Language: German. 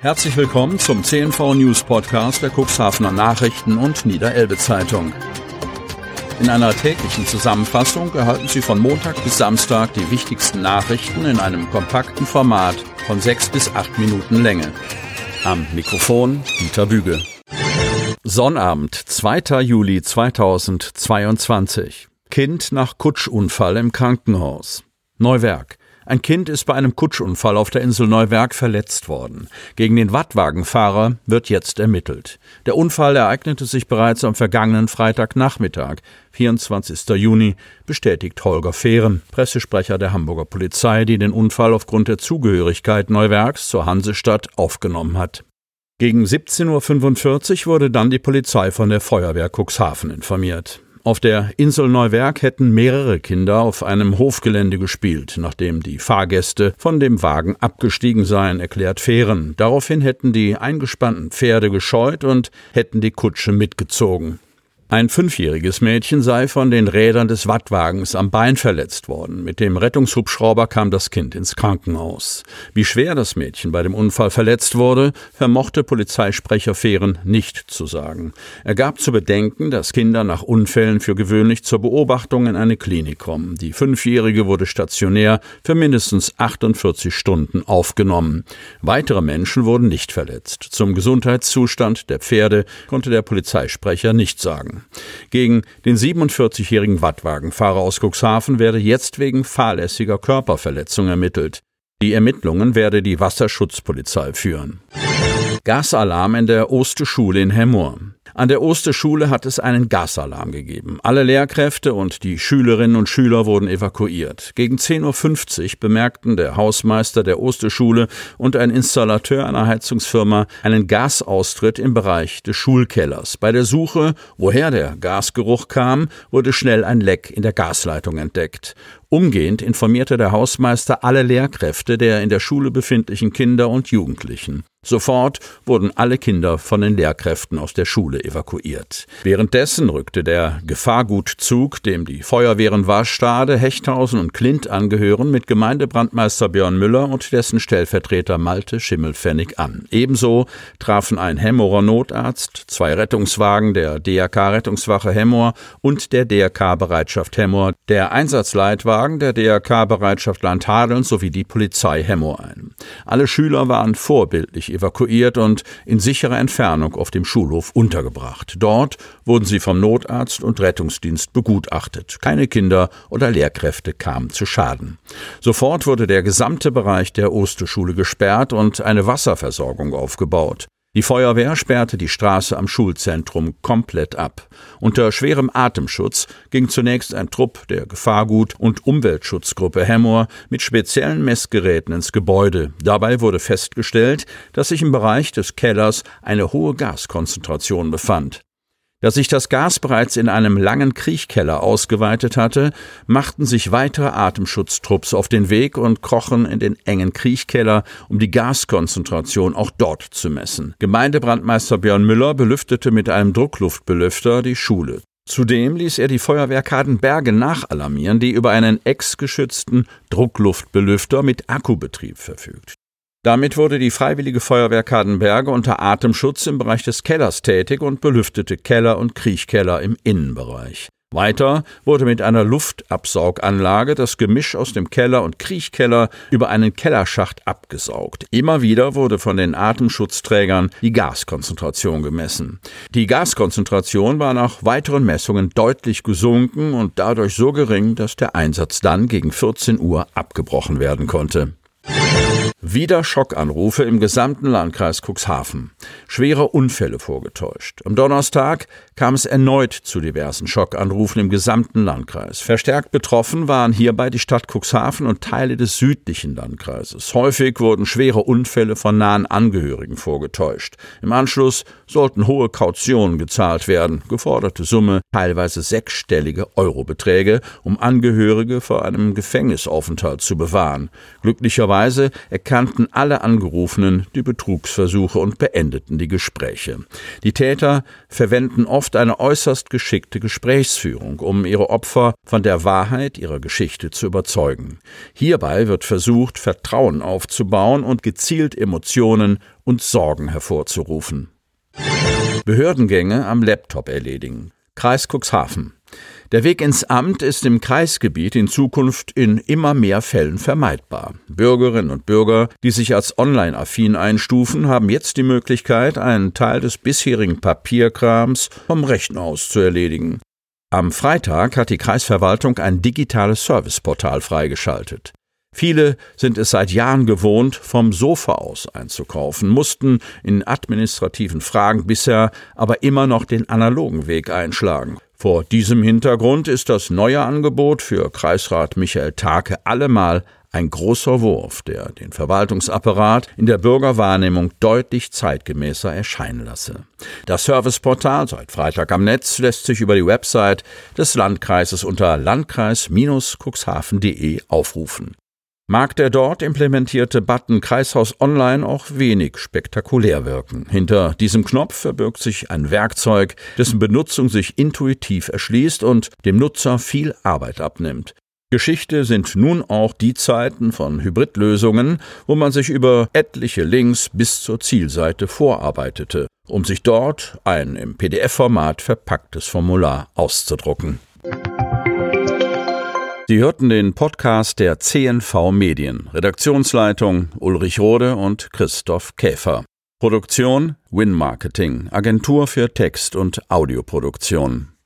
Herzlich willkommen zum CNV-News-Podcast der Cuxhavener Nachrichten und Niederelbe-Zeitung. In einer täglichen Zusammenfassung erhalten Sie von Montag bis Samstag die wichtigsten Nachrichten in einem kompakten Format von 6 bis 8 Minuten Länge. Am Mikrofon Dieter Büge. Sonnabend, 2. Juli 2022. Kind nach Kutschunfall im Krankenhaus. Neuwerk. Ein Kind ist bei einem Kutschunfall auf der Insel Neuwerk verletzt worden. Gegen den Wattwagenfahrer wird jetzt ermittelt. Der Unfall ereignete sich bereits am vergangenen Freitagnachmittag, 24. Juni, bestätigt Holger Fehren, Pressesprecher der Hamburger Polizei, die den Unfall aufgrund der Zugehörigkeit Neuwerks zur Hansestadt aufgenommen hat. Gegen 17.45 Uhr wurde dann die Polizei von der Feuerwehr Cuxhaven informiert. Auf der Insel Neuwerk hätten mehrere Kinder auf einem Hofgelände gespielt, nachdem die Fahrgäste von dem Wagen abgestiegen seien, erklärt Fehren. Daraufhin hätten die eingespannten Pferde gescheut und hätten die Kutsche mitgezogen. Ein 5-jähriges Mädchen sei von den Rädern des Wattwagens am Bein verletzt worden. Mit dem Rettungshubschrauber kam das Kind ins Krankenhaus. Wie schwer das Mädchen bei dem Unfall verletzt wurde, vermochte Polizeisprecher Fehren nicht zu sagen. Er gab zu bedenken, dass Kinder nach Unfällen für gewöhnlich zur Beobachtung in eine Klinik kommen. Die 5-jährige wurde stationär für mindestens 48 Stunden aufgenommen. Weitere Menschen wurden nicht verletzt. Zum Gesundheitszustand der Pferde konnte der Polizeisprecher nichts sagen. Gegen den 47-jährigen Wattwagenfahrer aus Cuxhaven werde jetzt wegen fahrlässiger Körperverletzung ermittelt. Die Ermittlungen werde die Wasserschutzpolizei führen. Gasalarm in der Osterschule in Hemmoor. An der Osterschule hat es einen Gasalarm gegeben. Alle Lehrkräfte und die Schülerinnen und Schüler wurden evakuiert. Gegen 10.50 Uhr bemerkten der Hausmeister der Osterschule und ein Installateur einer Heizungsfirma einen Gasaustritt im Bereich des Schulkellers. Bei der Suche, woher der Gasgeruch kam, wurde schnell ein Leck in der Gasleitung entdeckt. Umgehend informierte der Hausmeister alle Lehrkräfte der in der Schule befindlichen Kinder und Jugendlichen. Sofort wurden alle Kinder von den Lehrkräften aus der Schule evakuiert. Währenddessen rückte der Gefahrgutzug, dem die Feuerwehren Warstade, Hechthausen und Klint angehören, mit Gemeindebrandmeister Björn Müller und dessen Stellvertreter Malte Schimmelfennig an. Ebenso trafen ein Hemmoorer Notarzt, 2 Rettungswagen der DRK-Rettungswache Hemmoor und der DRK-Bereitschaft Hemmoor, der Einsatzleitwagen der DRK-Bereitschaft Land Hadeln sowie die Polizei Hemmoor ein. Alle Schüler waren vorbildlich evakuiert und in sicherer Entfernung auf dem Schulhof untergebracht. Dort wurden sie vom Notarzt und Rettungsdienst begutachtet. Keine Kinder oder Lehrkräfte kamen zu Schaden. Sofort wurde der gesamte Bereich der Osterschule gesperrt und eine Wasserversorgung aufgebaut. Die Feuerwehr sperrte die Straße am Schulzentrum komplett ab. Unter schwerem Atemschutz ging zunächst ein Trupp der Gefahrgut- und Umweltschutzgruppe Hemmoor mit speziellen Messgeräten ins Gebäude. Dabei wurde festgestellt, dass sich im Bereich des Kellers eine hohe Gaskonzentration befand. Da sich das Gas bereits in einem langen Kriechkeller ausgeweitet hatte, machten sich weitere Atemschutztrupps auf den Weg und krochen in den engen Kriechkeller, um die Gaskonzentration auch dort zu messen. Gemeindebrandmeister Björn Müller belüftete mit einem Druckluftbelüfter die Schule. Zudem ließ er die Feuerwehr Kadenberge nachalarmieren, die über einen exgeschützten Druckluftbelüfter mit Akkubetrieb verfügt. Damit wurde die Freiwillige Feuerwehr Kadenberge unter Atemschutz im Bereich des Kellers tätig und belüftete Keller und Kriechkeller im Innenbereich. Weiter wurde mit einer Luftabsauganlage das Gemisch aus dem Keller und Kriechkeller über einen Kellerschacht abgesaugt. Immer wieder wurde von den Atemschutzträgern die Gaskonzentration gemessen. Die Gaskonzentration war nach weiteren Messungen deutlich gesunken und dadurch so gering, dass der Einsatz dann gegen 14 Uhr abgebrochen werden konnte. Wieder Schockanrufe im gesamten Landkreis Cuxhaven. Schwere Unfälle vorgetäuscht. Am Donnerstag kam es erneut zu diversen Schockanrufen im gesamten Landkreis. Verstärkt betroffen waren hierbei die Stadt Cuxhaven und Teile des südlichen Landkreises. Häufig wurden schwere Unfälle von nahen Angehörigen vorgetäuscht. Im Anschluss sollten hohe Kautionen gezahlt werden. Geforderte Summe, teilweise 6-stellige Eurobeträge, um Angehörige vor einem Gefängnisaufenthalt zu bewahren. Glücklicherweise erkannten alle Angerufenen die Betrugsversuche und beendeten endeten die Gespräche. Die Täter verwenden oft eine äußerst geschickte Gesprächsführung, um ihre Opfer von der Wahrheit ihrer Geschichte zu überzeugen. Hierbei wird versucht, Vertrauen aufzubauen und gezielt Emotionen und Sorgen hervorzurufen. Behördengänge am Laptop erledigen. Kreis Cuxhaven. Der Weg ins Amt ist im Kreisgebiet in Zukunft in immer mehr Fällen vermeidbar. Bürgerinnen und Bürger, die sich als online-affin einstufen, haben jetzt die Möglichkeit, einen Teil des bisherigen Papierkrams vom Rechner aus zu erledigen. Am Freitag hat die Kreisverwaltung ein digitales Serviceportal freigeschaltet. Viele sind es seit Jahren gewohnt, vom Sofa aus einzukaufen, mussten in administrativen Fragen bisher aber immer noch den analogen Weg einschlagen. Vor diesem Hintergrund ist das neue Angebot für Kreisrat Michael Taake allemal ein großer Wurf, der den Verwaltungsapparat in der Bürgerwahrnehmung deutlich zeitgemäßer erscheinen lasse. Das Serviceportal, seit Freitag am Netz, lässt sich über die Website des Landkreises unter landkreis-cuxhaven.de aufrufen. Mag der dort implementierte Button Kreishaus Online auch wenig spektakulär wirken. Hinter diesem Knopf verbirgt sich ein Werkzeug, dessen Benutzung sich intuitiv erschließt und dem Nutzer viel Arbeit abnimmt. Geschichte sind nun auch die Zeiten von Hybridlösungen, wo man sich über etliche Links bis zur Zielseite vorarbeitete, um sich dort ein im PDF-Format verpacktes Formular auszudrucken. Sie hörten den Podcast der CNV Medien, Redaktionsleitung Ulrich Rode und Christoph Käfer. Produktion WinMarketing, Agentur für Text- und Audioproduktion.